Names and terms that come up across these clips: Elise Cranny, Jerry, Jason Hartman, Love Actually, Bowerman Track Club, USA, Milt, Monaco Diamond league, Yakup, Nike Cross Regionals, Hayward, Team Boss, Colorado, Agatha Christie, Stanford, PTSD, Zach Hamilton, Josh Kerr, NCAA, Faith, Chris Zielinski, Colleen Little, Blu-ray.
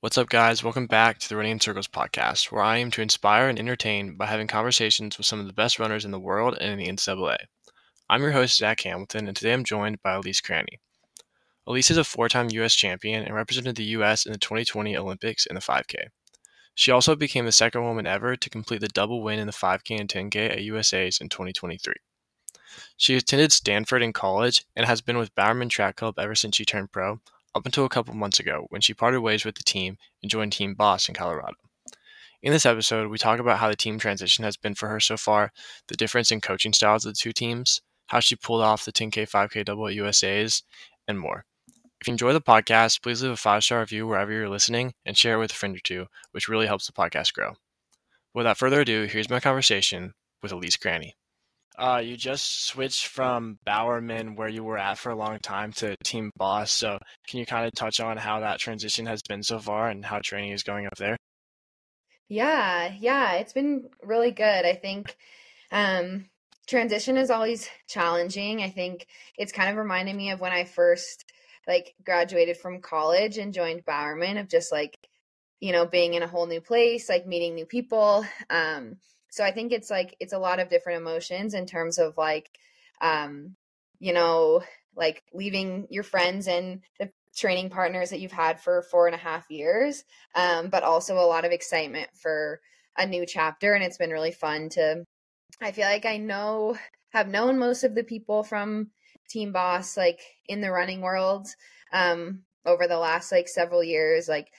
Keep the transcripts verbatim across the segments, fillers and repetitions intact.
What's up, guys? Welcome back to the Running in Circles podcast, where I aim to inspire and entertain by having conversations with some of the best runners in the world and in the N C double A. I'm your host, Zach Hamilton, and today I'm joined by Elise Cranny. Elise is a four-time U S champion and represented the U S in the twenty twenty Olympics in the five K. She also became the second woman ever to complete the double win in the five K and ten K at U S A's in twenty twenty-three. She attended Stanford in college and has been with Bowerman Track Club ever since she turned pro, up until a couple months ago when she parted ways with the team and joined Team Boss in Colorado. In this episode, we talk about how the team transition has been for her so far, the difference in coaching styles of the two teams, how she pulled off the ten K, five K double at U S A's, and more. If you enjoy the podcast, please leave a five-star review wherever you're listening and share it with a friend or two, which really helps the podcast grow. Without further ado, here's my conversation with Elise Cranny. Uh, you just switched from Bowerman, where you were at for a long time, to Team Boss. So can you kind of touch on how that transition has been so far and how training is going up there? Yeah, yeah, it's been really good. I think um, transition is always challenging. I think it's kind of reminded me of when I first like graduated from college and joined Bowerman, of just like, you know, being in a whole new place, like meeting new people. Um, So I think it's like, it's a lot of different emotions in terms of like, um, you know, like leaving your friends and the training partners that you've had for four and a half years, um, but also a lot of excitement for a new chapter. And it's been really fun to, I feel like I know, have known most of the people from Team Boss, like in the running world, um, over the last like several years, like,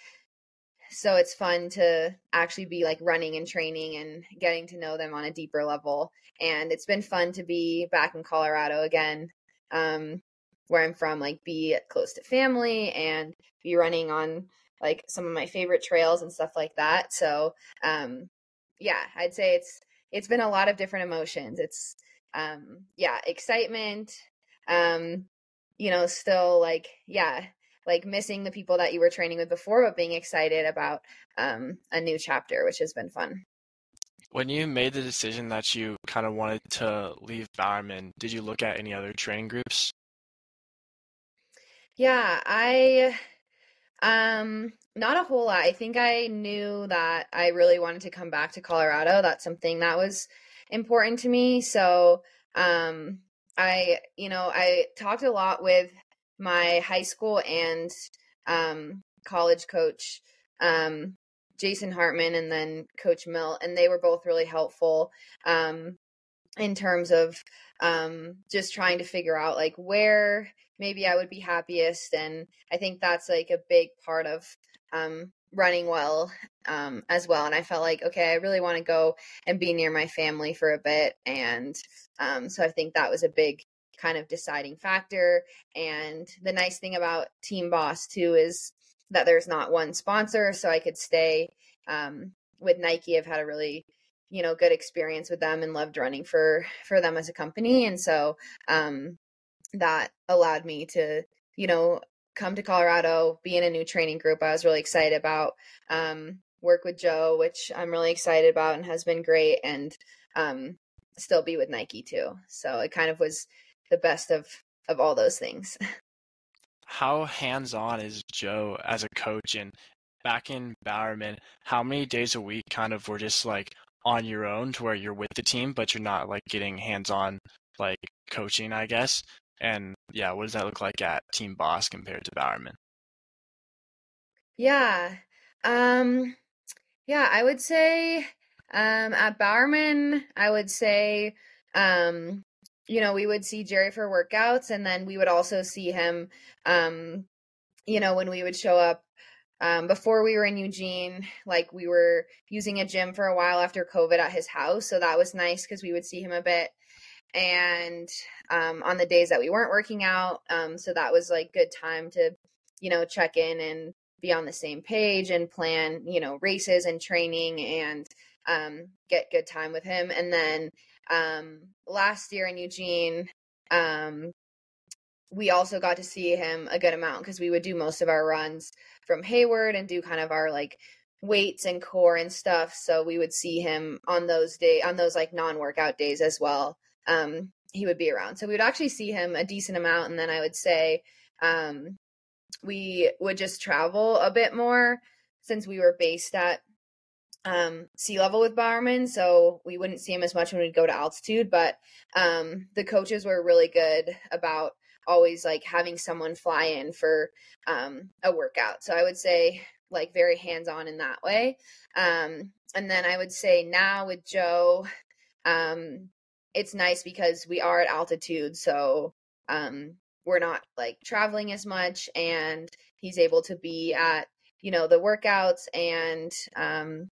so it's fun to actually be like running and training and getting to know them on a deeper level. And it's been fun to be back in Colorado again, um, where I'm from, like be close to family and be running on like some of my favorite trails and stuff like that. So um, yeah, I'd say it's, it's been a lot of different emotions. It's um, yeah, excitement, um, you know, still like, yeah, like missing the people that you were training with before, but being excited about um, a new chapter, which has been fun. When you made the decision that you kind of wanted to leave Bowerman, did you look at any other training groups? Yeah, I, um, not a whole lot. I think I knew that I really wanted to come back to Colorado. That's something that was important to me. So um, I, you know, I talked a lot with my high school and um, college coach, um, Jason Hartman, and then Coach Milt, and they were both really helpful um, in terms of um, just trying to figure out like where maybe I would be happiest. And I think that's like a big part of um, running well um, as well. And I felt like, okay, I really want to go and be near my family for a bit. And um, so I think that was a big kind of deciding factor. And the nice thing about Team Boss too is that there's not one sponsor, so I could stay um, with Nike. I've had a really, you know, good experience with them and loved running for for them as a company, and so um, that allowed me to, you know, come to Colorado, be in a new training group I was really excited about, um, work with Joe, which I'm really excited about and has been great, and um, still be with Nike too. So it kind of was the best of, of all those things. How hands-on is Joe as a coach? And back in Bowerman, how many days a week kind of were just like on your own, to where you're with the team, but you're not like getting hands-on like coaching, I guess? And yeah, what does that look like at Team Boss compared to Bowerman? Yeah. Um, yeah, I would say um, at Bowerman, I would say um, you know, we would see Jerry for workouts, and then we would also see him, um, you know, when we would show up, um, before we were in Eugene, like we were using a gym for a while after COVID at his house. So that was nice, 'cause we would see him a bit, and, um, on the days that we weren't working out. Um, so that was like good time to, you know, check in and be on the same page and plan, you know, races and training, and, um, get good time with him. And then, um, last year in Eugene, um, we also got to see him a good amount, because we would do most of our runs from Hayward and do kind of our like weights and core and stuff. So we would see him on those day on those like non-workout days as well. Um, he would be around. So we would actually see him a decent amount. And then I would say um, we would just travel a bit more since we were based at um, sea level with Bowerman. So we wouldn't see him as much when we'd go to altitude, but um, the coaches were really good about always like having someone fly in for um, a workout. So I would say like very hands-on in that way. Um, and then I would say now with Joe, um, it's nice because we are at altitude. So um, we're not like traveling as much, and he's able to be at, you know, the workouts, and um,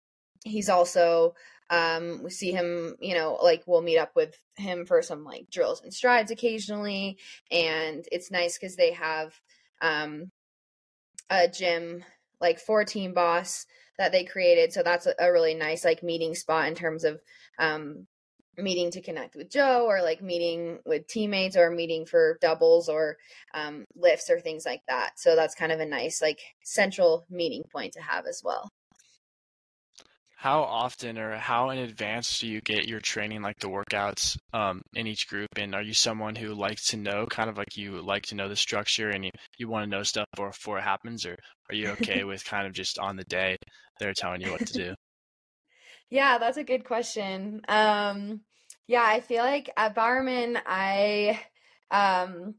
he's also, um, we see him, you know, like we'll meet up with him for some like drills and strides occasionally. And it's nice because they have um, a gym like for Team Boss that they created. So that's a really nice like meeting spot in terms of um, meeting to connect with Joe, or like meeting with teammates, or meeting for doubles or um, lifts or things like that. So that's kind of a nice like central meeting point to have as well. How often or how in advance do you get your training, like the workouts um, in each group? And are you someone who likes to know, kind of like you like to know the structure and you, you want to know stuff before it happens? Or are you okay with kind of just on the day they're telling you what to do? Yeah, that's a good question. Um, yeah, I feel like at Bowerman, I um,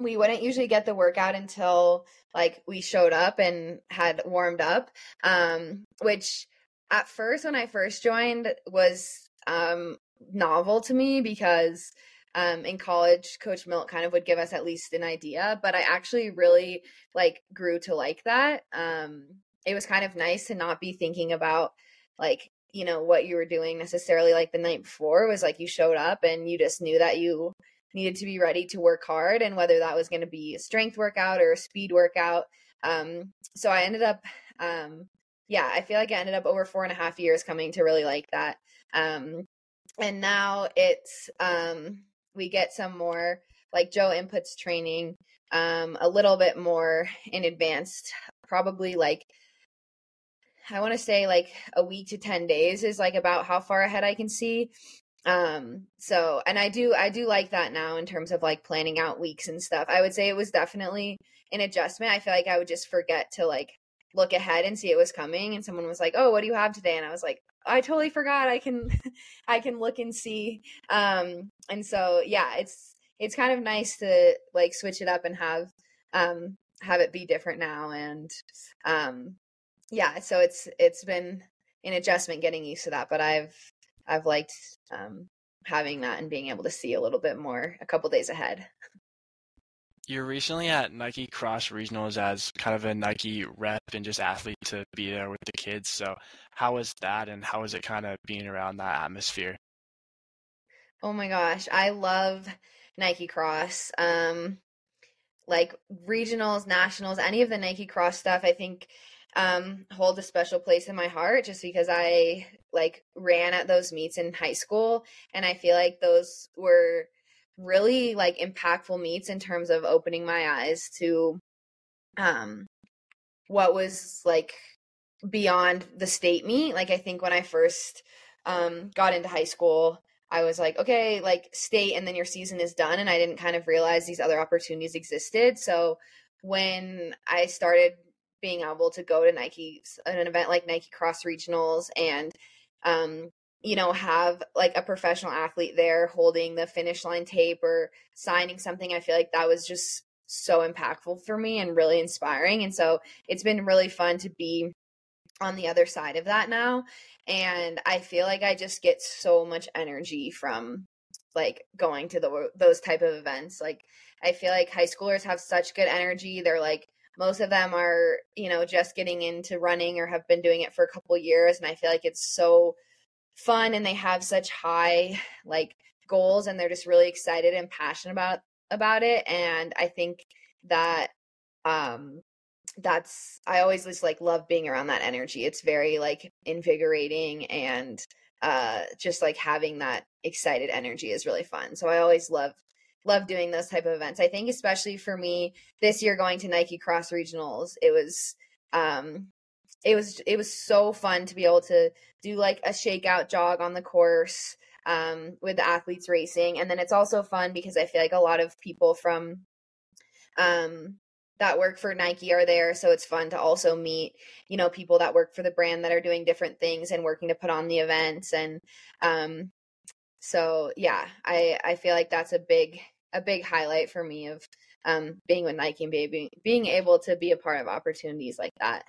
we wouldn't usually get the workout until like we showed up and had warmed up, um, which at first, when I first joined, was um, novel to me because um, in college, Coach Milt kind of would give us at least an idea, but I actually really like grew to like that. Um, it was kind of nice to not be thinking about like, you know, what you were doing necessarily like the night before. It was like you showed up and you just knew that you needed to be ready to work hard, and whether that was going to be a strength workout or a speed workout. Um, so I ended up... Um, Yeah, I feel like I ended up over four and a half years coming to really like that. Um, and now it's, um, we get some more like Joe inputs training um, a little bit more in advanced, probably like, I want to say like a week to ten days is like about how far ahead I can see. Um, so, and I do, I do like that now in terms of like planning out weeks and stuff. I would say it was definitely an adjustment. I feel like I would just forget to like look ahead and see it was coming, and someone was like, oh, what do you have today? And I was like, I totally forgot. I can, I can look and see. Um, and so, yeah, it's, it's kind of nice to like switch it up and have, um, have it be different now. And, um, yeah, so it's, it's been an adjustment getting used to that, but I've, I've liked, um, having that and being able to see a little bit more a couple days ahead. You're recently at Nike Cross Regionals as kind of a Nike rep and just athlete to be there with the kids. So how was that, and how was it kind of being around that atmosphere? Oh my gosh, I love Nike Cross. Um, like regionals, nationals, any of the Nike Cross stuff, I think um, holds a special place in my heart just because I like ran at those meets in high school, and I feel like those were really like impactful meets in terms of opening my eyes to um what was like beyond the state meet. Like I think when I first um got into high school, I was like, okay, like state and then your season is done, and I didn't kind of realize these other opportunities existed. So when I started being able to go to Nike, an event like Nike Cross Regionals, and um you know, have like a professional athlete there holding the finish line tape or signing something, I feel like that was just so impactful for me and really inspiring. And so it's been really fun to be on the other side of that now. And I feel like I just get so much energy from like going to the, those type of events. Like I feel like high schoolers have such good energy. They're like, most of them are, you know, just getting into running or have been doing it for a couple years. And I feel like it's so fun, and they have such high like goals, and they're just really excited and passionate about about it. And I think that um that's I always just like love being around that energy. It's very like invigorating, and uh just like having that excited energy is really fun. So I always love love doing those type of events. I think especially for me this year going to Nike Cross Regionals, it was um it was it was so fun to be able to do like a shakeout jog on the course um, with the athletes racing. And then it's also fun because I feel like a lot of people from um, that work for Nike are there. So it's fun to also meet, you know, people that work for the brand that are doing different things and working to put on the events. And um, so, yeah, I, I feel like that's a big, a big highlight for me of um, being with Nike and being, being able to be a part of opportunities like that.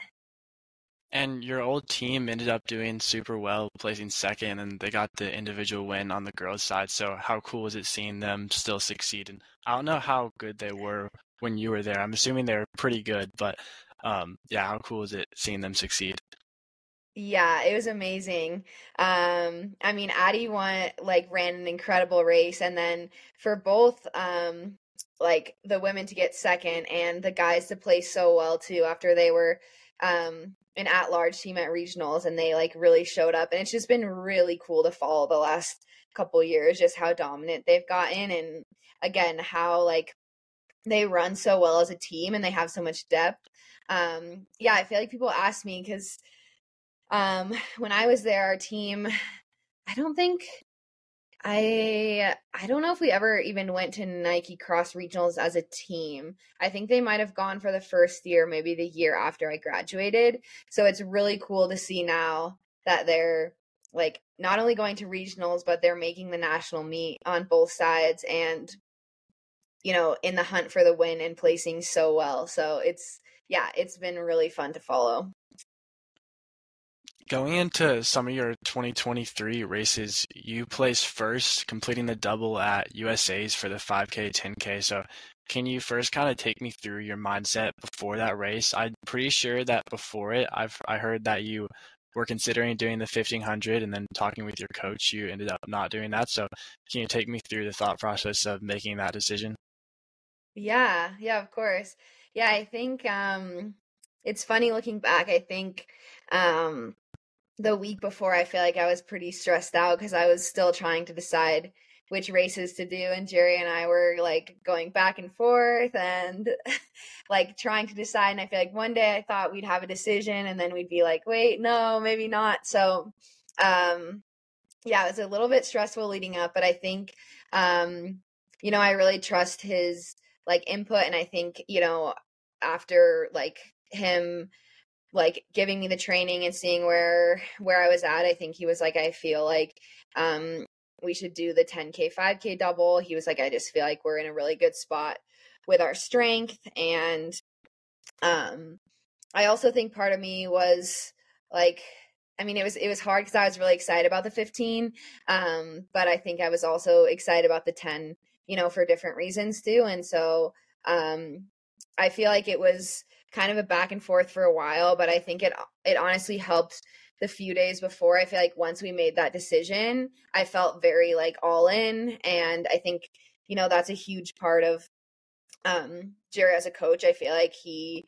And your old team ended up doing super well, placing second, and they got the individual win on the girls' side. So how cool was it seeing them still succeed? And I don't know how good they were when you were there. I'm assuming they were pretty good, but um, yeah, how cool was it seeing them succeed? Yeah, it was amazing. Um, I mean, Addie won, like ran an incredible race, and then for both, um, like the women to get second and the guys to play so well too. After they were um, an at-large team at regionals, and they like really showed up, and it's just been really cool to follow the last couple years, just how dominant they've gotten, and again how like they run so well as a team and they have so much depth. Um, yeah, I feel like people ask me because um, when I was there, our team, I don't think. I I don't know if we ever even went to Nike Cross Regionals as a team. I think they might have gone for the first year, maybe the year after I graduated. So it's really cool to see now that they're like not only going to regionals, but they're making the national meet on both sides and, you know, in the hunt for the win and placing so well. So it's, yeah, it's been really fun to follow. Going into some of your twenty twenty-three races, you placed first, completing the double at U S A's for the five K, ten K. So can you first kind of take me through your mindset before that race? I'm pretty sure that before it, I've I heard that you were considering doing the fifteen hundred, and then talking with your coach, you ended up not doing that. So can you take me through the thought process of making that decision? Yeah, yeah, of course. Yeah, I think um, it's funny looking back. I think um, the week before, I feel like I was pretty stressed out because I was still trying to decide which races to do. And Jerry and I were like going back and forth and like trying to decide. And I feel like one day I thought we'd have a decision, and then we'd be like, wait, no, maybe not. So um, yeah, it was a little bit stressful leading up, but I think, um, you know, I really trust his like input. And I think, you know, after like him, like giving me the training and seeing where, where I was at, I think he was like, I feel like, um, we should do the ten K, five K double. He was like, I just feel like we're in a really good spot with our strength. And, um, I also think part of me was like, I mean, it was, it was hard because I was really excited about the fifteen. Um, but I think I was also excited about the ten, you know, for different reasons too. And so, um, I feel like it was kind of a back and forth for a while, but I think it it honestly helped the few days before. I feel like once we made that decision, I felt very like all in. And I think, you know, that's a huge part of um, Jerry as a coach. I feel like he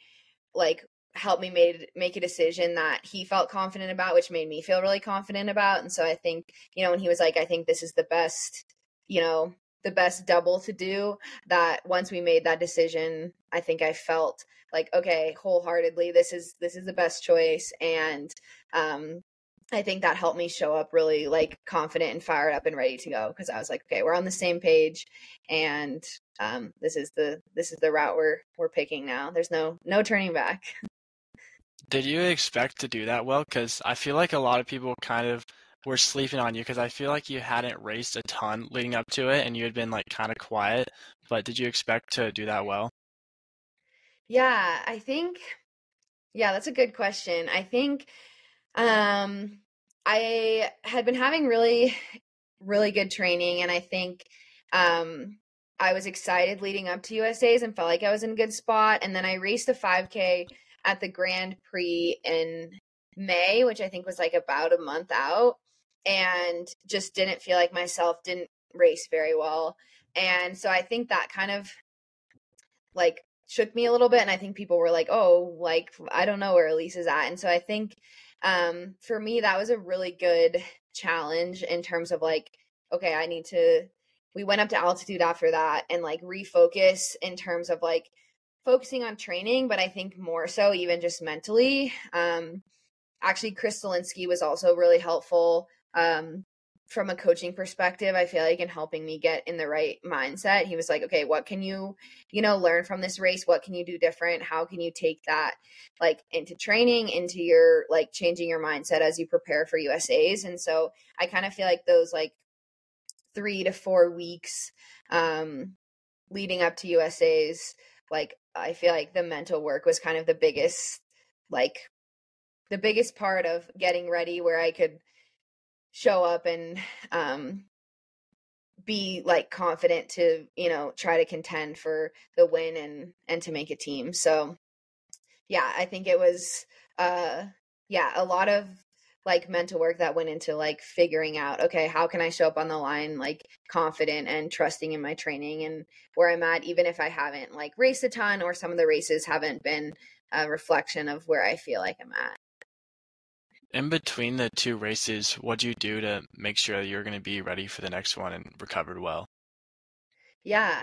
like helped me made, make a decision that he felt confident about, which made me feel really confident about. And so I think, you know, when he was like, I think this is the best, you know, the best double to do, that once we made that decision, I think I felt like, okay, wholeheartedly, this is, this is the best choice. And, um, I think that helped me show up really like confident and fired up and ready to go. Cause I was like, okay, we're on the same page, and, um, this is the, this is the route we're, we're picking now. There's no, no turning back. Did you expect to do that well? Cause I feel like a lot of people kind of were sleeping on you, because I feel like you hadn't raced a ton leading up to it, and you had been like kind of quiet, but did you expect to do that well? Yeah, I think, yeah, that's a good question. I think um, I had been having really, really good training, and I think um, I was excited leading up to U S A's and felt like I was in a good spot. And then I raced a five K at the Grand Prix in May, which I think was like about a month out, and just didn't feel like myself, didn't race very well. And so I think that kind of like shook me a little bit. And I think people were like, oh, like, I don't know where Elise is at. And so I think um, for me, that was a really good challenge in terms of like, okay, I need to, we went up to altitude after that and like refocus in terms of like, focusing on training, but I think more so even just mentally. Um, actually, Chris Zielinski was also really helpful um, from a coaching perspective, I feel like, in helping me get in the right mindset. He was like, okay, what can you, you know, learn from this race? What can you do different? How can you take that like into training, into your, like, changing your mindset as you prepare for U S A's? And so I kind of feel like those like three to four weeks um, leading up to U S A's, like, I feel like the mental work was kind of the biggest, like the biggest part of getting ready, where I could show up and um, be like confident to, you know, try to contend for the win and, and to make a team. So yeah, I think it was, uh, yeah, a lot of like mental work that went into like figuring out, okay, how can I show up on the line, like confident and trusting in my training and where I'm at, even if I haven't like raced a ton, or some of the races haven't been a reflection of where I feel like I'm at. In between the two races, what do you do to make sure that you're going to be ready for the next one and recovered well? Yeah.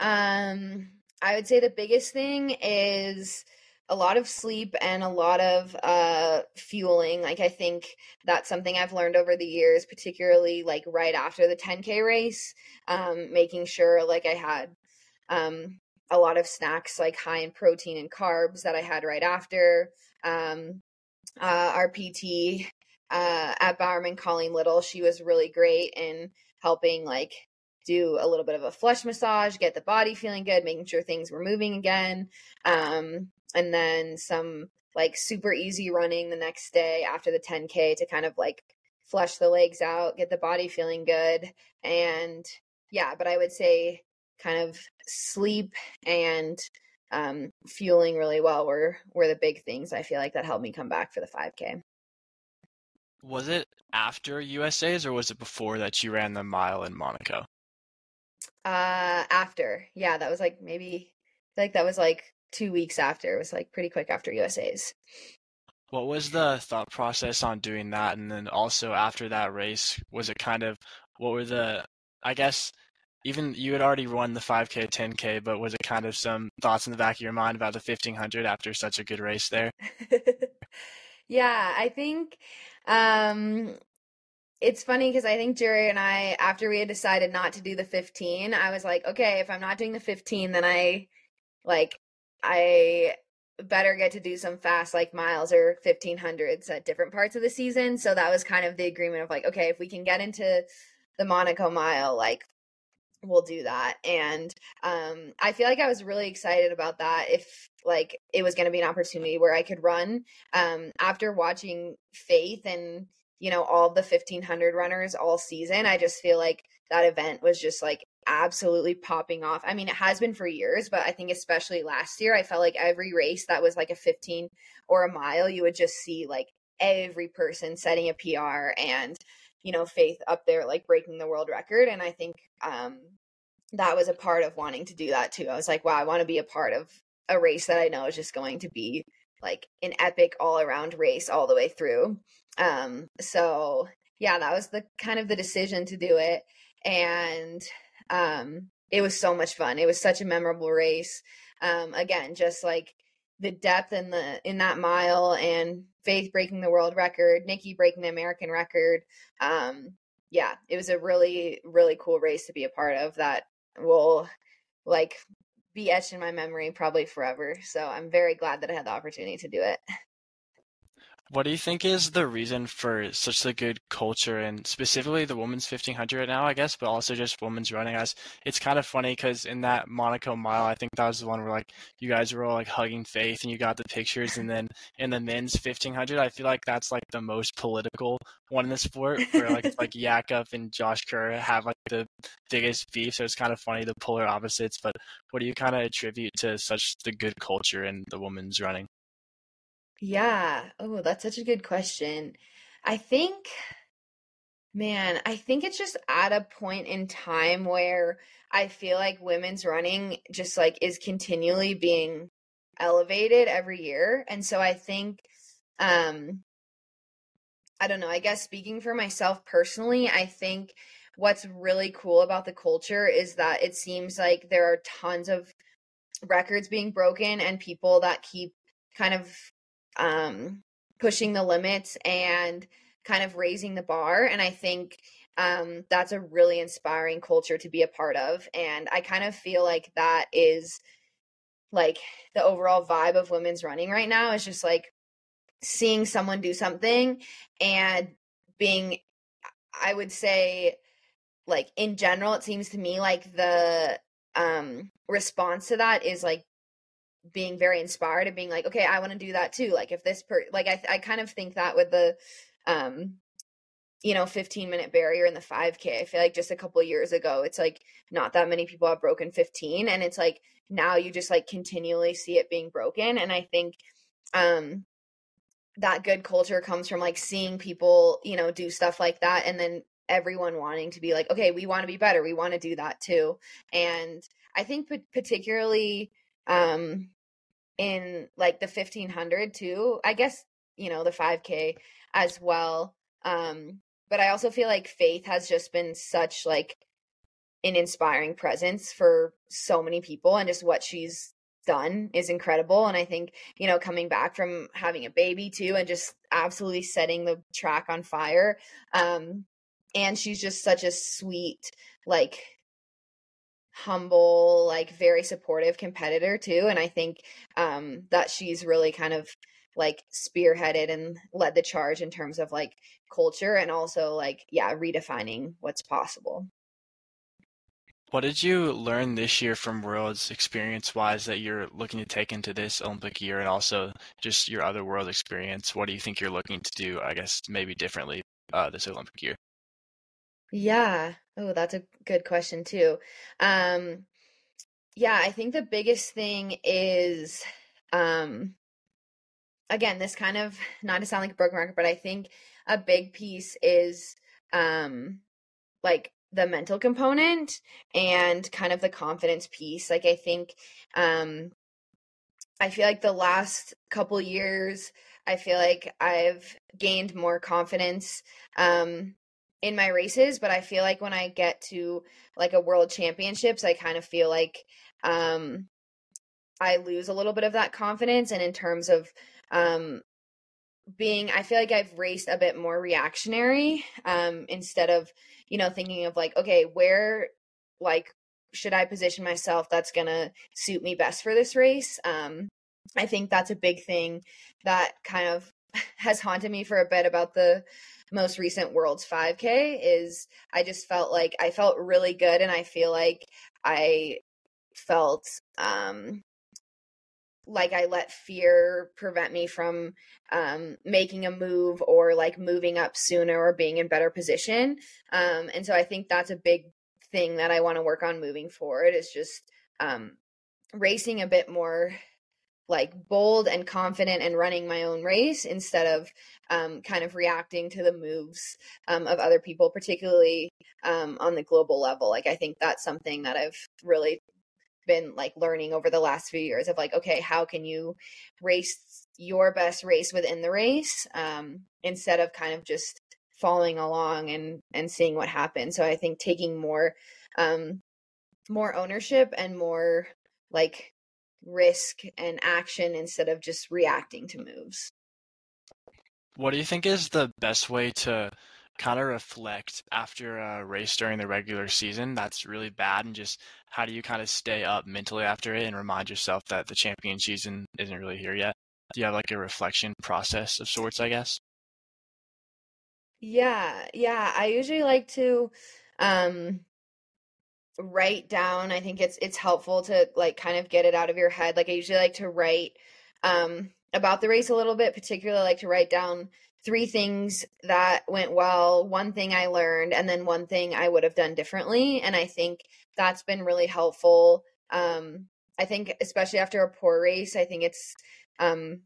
Um, I would say the biggest thing is a lot of sleep and a lot of uh, fueling. Like, I think that's something I've learned over the years, particularly like right after the ten K race, um, making sure like I had um, a lot of snacks, like high in protein and carbs that I had right after. Um, Uh, our P T uh, at Bowerman, Colleen Little, she was really great in helping like do a little bit of a flush massage, get the body feeling good, making sure things were moving again. Um, and then some like super easy running the next day after the ten K to kind of like flush the legs out, get the body feeling good. And yeah, but I would say kind of sleep and um fueling really well were were the big things I feel like that helped me come back for the five K. Was it after U S A's or was it before that you ran the mile in Monaco? Uh after. Yeah, that was like maybe like that was like two weeks after. It was like pretty quick after U S A's. What was the thought process on doing that? And then also after that race, was it kind of, what were the, I guess, even you had already won the five K, ten K, but was it kind of some thoughts in the back of your mind about the fifteen hundred after such a good race there? Yeah, I think um, it's funny because I think Jerry and I, after we had decided not to do the fifteen, I was like, okay, if I'm not doing the fifteen, then I like I better get to do some fast like miles or fifteen hundreds at different parts of the season. So that was kind of the agreement of like, okay, if we can get into the Monaco mile, like, we'll do that. And um, I feel like I was really excited about that. If like it was going to be an opportunity where I could run um, after watching Faith and, you know, all the fifteen hundred runners all season, I just feel like that event was just like absolutely popping off. I mean, it has been for years, but I think especially last year, I felt like every race that was like a fifteen or a mile, you would just see like every person setting a P R and, you know, Faith up there, like breaking the world record. And I think um, that was a part of wanting to do that too. I was like, wow, I want to be a part of a race that I know is just going to be like an epic all around race all the way through. Um, so yeah, that was the kind of the decision to do it. And um, it was so much fun. It was such a memorable race. Um, again, just like the depth in the, in that mile, and Faith breaking the world record, Nikki breaking the American record. Um, yeah, it was a really, really cool race to be a part of that will like be etched in my memory probably forever. So I'm very glad that I had the opportunity to do it. What do you think is the reason for such a good culture, and specifically the women's fifteen hundred right now, I guess, but also just women's running? As it's kind of funny because in that Monaco mile, I think that was the one where like you guys were all like hugging Faith and you got the pictures. And then in the men's fifteen hundred, I feel like that's like the most political one in the sport, where like like Yakup and Josh Kerr have like the biggest beef. So it's kind of funny, the polar opposites. But what do you kind of attribute to such the good culture in the women's running? Yeah. Oh, that's such a good question. I think, man, I think it's just at a point in time where I feel like women's running just like is continually being elevated every year. And so I think, um, I don't know, I guess speaking for myself personally, I think what's really cool about the culture is that it seems like there are tons of records being broken and people that keep kind of um, pushing the limits and kind of raising the bar. And I think um, that's a really inspiring culture to be a part of. And I kind of feel like that is like the overall vibe of women's running right now, is just like seeing someone do something and being, I would say, like in general, it seems to me like the um, response to that is like being very inspired and being like, okay, I want to do that too. Like if this per, like I, I kind of think that with the, um, you know, fifteen minute barrier in the five K, I feel like just a couple of years ago, it's like not that many people have broken fifteen, and it's like, now you just like continually see it being broken. And I think, um, that good culture comes from like seeing people, you know, do stuff like that. And then everyone wanting to be like, okay, we want to be better. We want to do that too. And I think p- particularly, um, in like the fifteen hundred too, I guess, you know, the five K as well. Um, but I also feel like Faith has just been such like an inspiring presence for so many people, and just what she's done is incredible. And I think, you know, coming back from having a baby too, and just absolutely setting the track on fire. Um, and she's just such a sweet, like humble, like very supportive competitor too. And I think, um, that she's really kind of like spearheaded and led the charge in terms of like culture, and also like, yeah, redefining what's possible. What did you learn this year from Worlds experience-wise that you're looking to take into this Olympic year, and also just your other World experience? What do you think you're looking to do, I guess, maybe differently uh, this Olympic year? Yeah. Oh, that's a good question too. Um, yeah, I think the biggest thing is, um, again, this kind of, not to sound like a broken record, but I think a big piece is um, like, the mental component and kind of the confidence piece. Like, I think, um, I feel like the last couple years, I feel like I've gained more confidence, um, in my races, but I feel like when I get to like a world championships, I kind of feel like, um, I lose a little bit of that confidence. And in terms of, um, being, I feel like I've raced a bit more reactionary, um, instead of, you know, thinking of like, okay, where, like, should I position myself that's going to suit me best for this race? Um, I think that's a big thing that kind of has haunted me for a bit about the most recent Worlds five K, is I just felt like I felt really good. And I feel like I felt, um, like I let fear prevent me from um, making a move or like moving up sooner or being in better position. Um, and so I think that's a big thing that I want to work on moving forward, is just um, racing a bit more like bold and confident and running my own race, instead of um, kind of reacting to the moves um, of other people, particularly um, on the global level. Like, I think that's something that I've really been like learning over the last few years, of like, okay, how can you race your best race within the race, um, instead of kind of just following along and, and seeing what happens. So I think taking more, um, more ownership and more like risk and action, instead of just reacting to moves. What do you think is the best way to kind of reflect after a race during the regular season that's really bad, and just how do you kind of stay up mentally after it and remind yourself that the champion season isn't really here yet? Do you have like a reflection process of sorts, I guess? Yeah. Yeah. I usually like to, um, write down, I think it's, it's helpful to like kind of get it out of your head. Like, I usually like to write, um, about the race a little bit, particularly like to write down three things that went well, one thing I learned, and then one thing I would have done differently. And I think that's been really helpful. Um, I think especially after a poor race, I think it's um,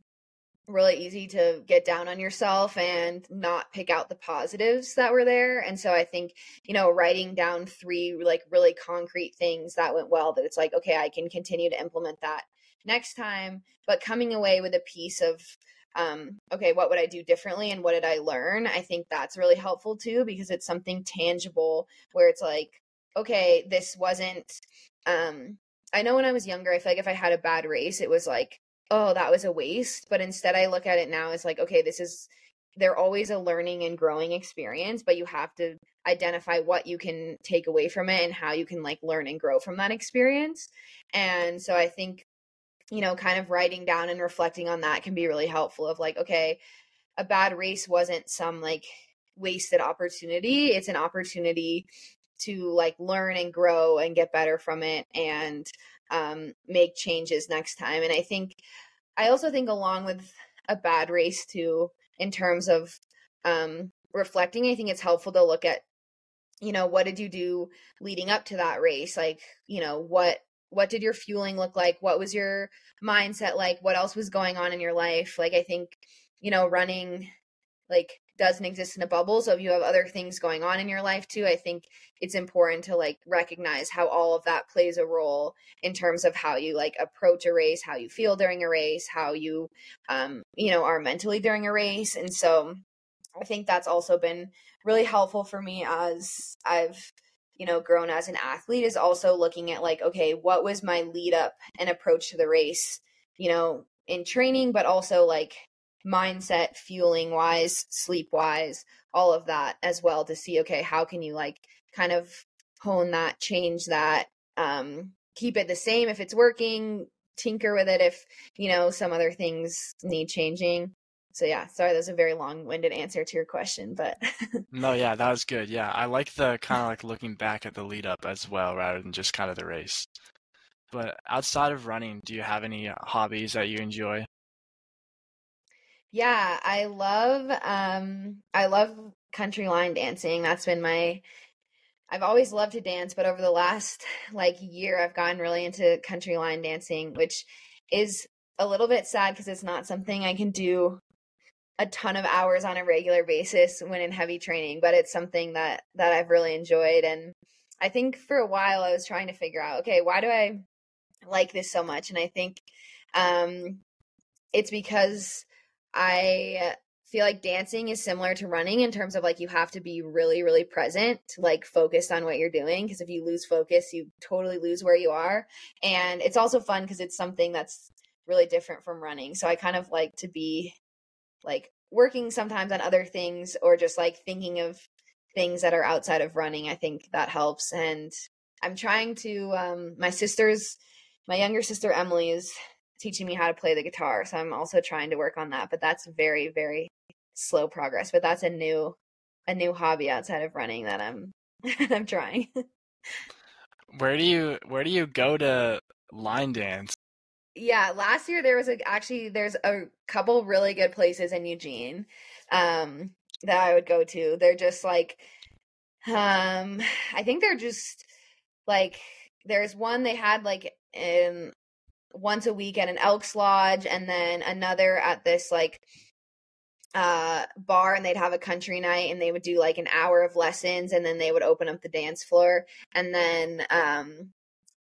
really easy to get down on yourself and not pick out the positives that were there. And so I think, you know, writing down three like really concrete things that went well, that it's like, okay, I can continue to implement that next time, but coming away with a piece of, um, okay, what would I do differently and what did I learn? I think that's really helpful too, because it's something tangible where it's like, okay, this wasn't, um, I know when I was younger, I feel like if I had a bad race, it was like, oh, that was a waste. But instead I look at it now as like, okay, this is, they're always a learning and growing experience, but you have to identify what you can take away from it and how you can like learn and grow from that experience. And so I think, you know, kind of writing down and reflecting on that can be really helpful of like, okay, a bad race wasn't some like wasted opportunity. It's an opportunity to like learn and grow and get better from it and um, make changes next time. And I think, I also think along with a bad race too, in terms of um, reflecting, I think it's helpful to look at, you know, what did you do leading up to that race? Like, you know, what, what did your fueling look like? What was your mindset like? What else was going on in your life? Like, I think, you know, running like doesn't exist in a bubble. So if you have other things going on in your life too, I think it's important to like recognize how all of that plays a role in terms of how you like approach a race, how you feel during a race, how you, um, you know, are mentally during a race. And so I think that's also been really helpful for me as I've, you know, grown as an athlete, is also looking at like, okay, what was my lead up and approach to the race, you know, in training, but also like mindset, fueling wise, sleep wise, all of that as well, to see, okay, how can you like kind of hone that, change that, um, keep it the same if it's working, tinker with it if, you know, some other things need changing. So yeah, sorry, that was a very long-winded answer to your question, but. No, yeah, that was good. Yeah, I like the kind of like looking back at the lead up as well, rather than just kind of the race. But outside of running, do you have any hobbies that you enjoy? Yeah, I love, um, I love country line dancing. That's been my, I've always loved to dance, but over the last like year, I've gotten really into country line dancing, which is a little bit sad because it's not something I can do a ton of hours on a regular basis when in heavy training, but it's something that, that I've really enjoyed. And I think for a while I was trying to figure out, okay, why do I like this so much? And I think, um, it's because I feel like dancing is similar to running in terms of like, you have to be really, really present, like focused on what you're doing. Cause if you lose focus, you totally lose where you are. And it's also fun cause it's something that's really different from running. So I kind of like to be like working sometimes on other things or just like thinking of things that are outside of running. I think that helps. And I'm trying to, um, my sister's, my younger sister, Emily, is teaching me how to play the guitar. So I'm also trying to work on that, but that's very, very slow progress, but that's a new, a new hobby outside of running that I'm, I'm trying. Where do you, where do you go to line dance? Yeah, last year there was a, actually there's a couple really good places in Eugene um, that I would go to. They're just like, um, I think they're just like, there's one they had like in once a week at an Elks Lodge, and then another at this like uh, bar, and they'd have a country night and they would do like an hour of lessons and then they would open up the dance floor. And then, um,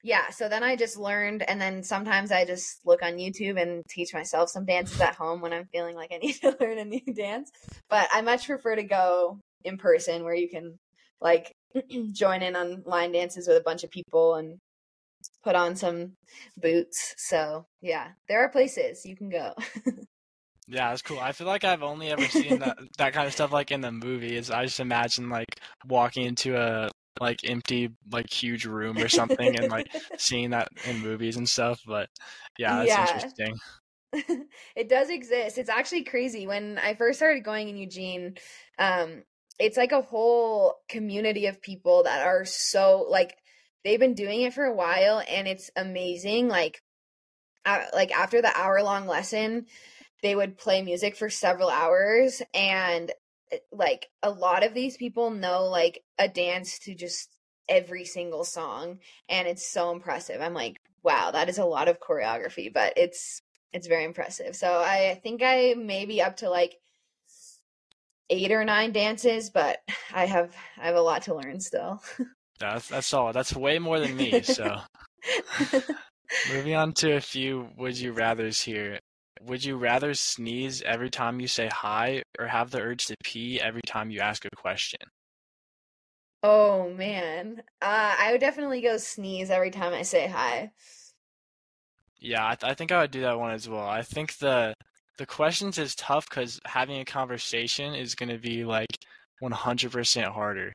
yeah, so then I just learned, and then sometimes I just look on YouTube and teach myself some dances at home when I'm feeling like I need to learn a new dance. But I much prefer to go in person where you can like join in on line dances with a bunch of people and put on some boots. So yeah, there are places you can go. Yeah, that's cool. I feel like I've only ever seen that, that kind of stuff like in the movies. I just imagine like walking into a like empty, like huge room or something and like seeing that in movies and stuff. But yeah, that's yeah. Interesting. It does exist. It's actually crazy. When I first started going in Eugene, um, it's like a whole community of people that are so like, they've been doing it for a while and it's amazing. Like, uh, like after the hour long lesson, they would play music for several hours, and like a lot of these people know like a dance to just every single song, and it's so impressive. I'm like, wow, that is a lot of choreography, but it's it's very impressive. So I think I may be up to like eight or nine dances, but I have I have a lot to learn still. that's that's all. That's way more than me. So moving on to a few would you rathers here. Would you rather sneeze every time you say hi or have the urge to pee every time you ask a question? Oh man, uh, I would definitely go sneeze every time I say hi. Yeah, I, th- I think I would do that one as well. I think the the questions is tough because having a conversation is going to be like one hundred percent harder.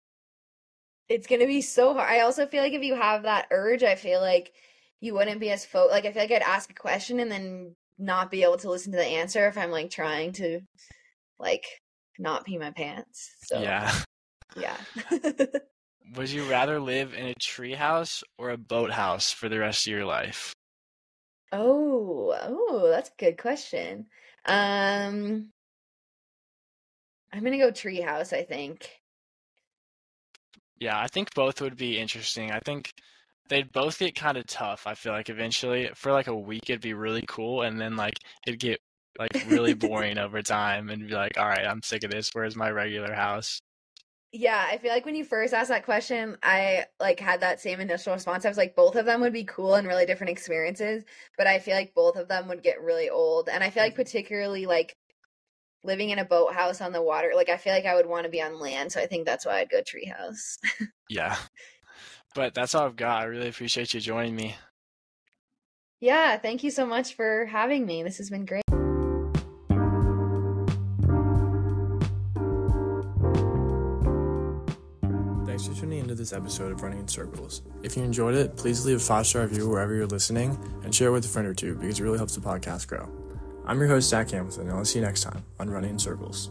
It's going to be so hard. I also feel like if you have that urge, I feel like you wouldn't be as fo- like I feel like I'd ask a question and then not be able to listen to the answer if I'm like trying to like not pee my pants. So yeah. Yeah. Would you rather live in a tree house or a boathouse for the rest of your life? Oh, oh, that's a good question. Um, I'm going to go tree house, I think. Yeah, I think both would be interesting. I think they'd both get kind of tough. I feel like eventually for like a week, it'd be really cool. And then like it'd get like really boring over time and be like, all right, I'm sick of this. Where's my regular house? Yeah, I feel like when you first asked that question, I like had that same initial response. I was like, both of them would be cool and really different experiences, but I feel like both of them would get really old. And I feel like particularly like living in a boathouse on the water, like I feel like I would want to be on land. So I think that's why I'd go treehouse. Yeah, but that's all I've got. I really appreciate you joining me. Yeah, thank you so much for having me. This has been great. Thanks for tuning into this episode of Running in Circles. If you enjoyed it, please leave a five-star review wherever you're listening and share it with a friend or two because it really helps the podcast grow. I'm your host, Zach Hamilton, and I'll see you next time on Running in Circles.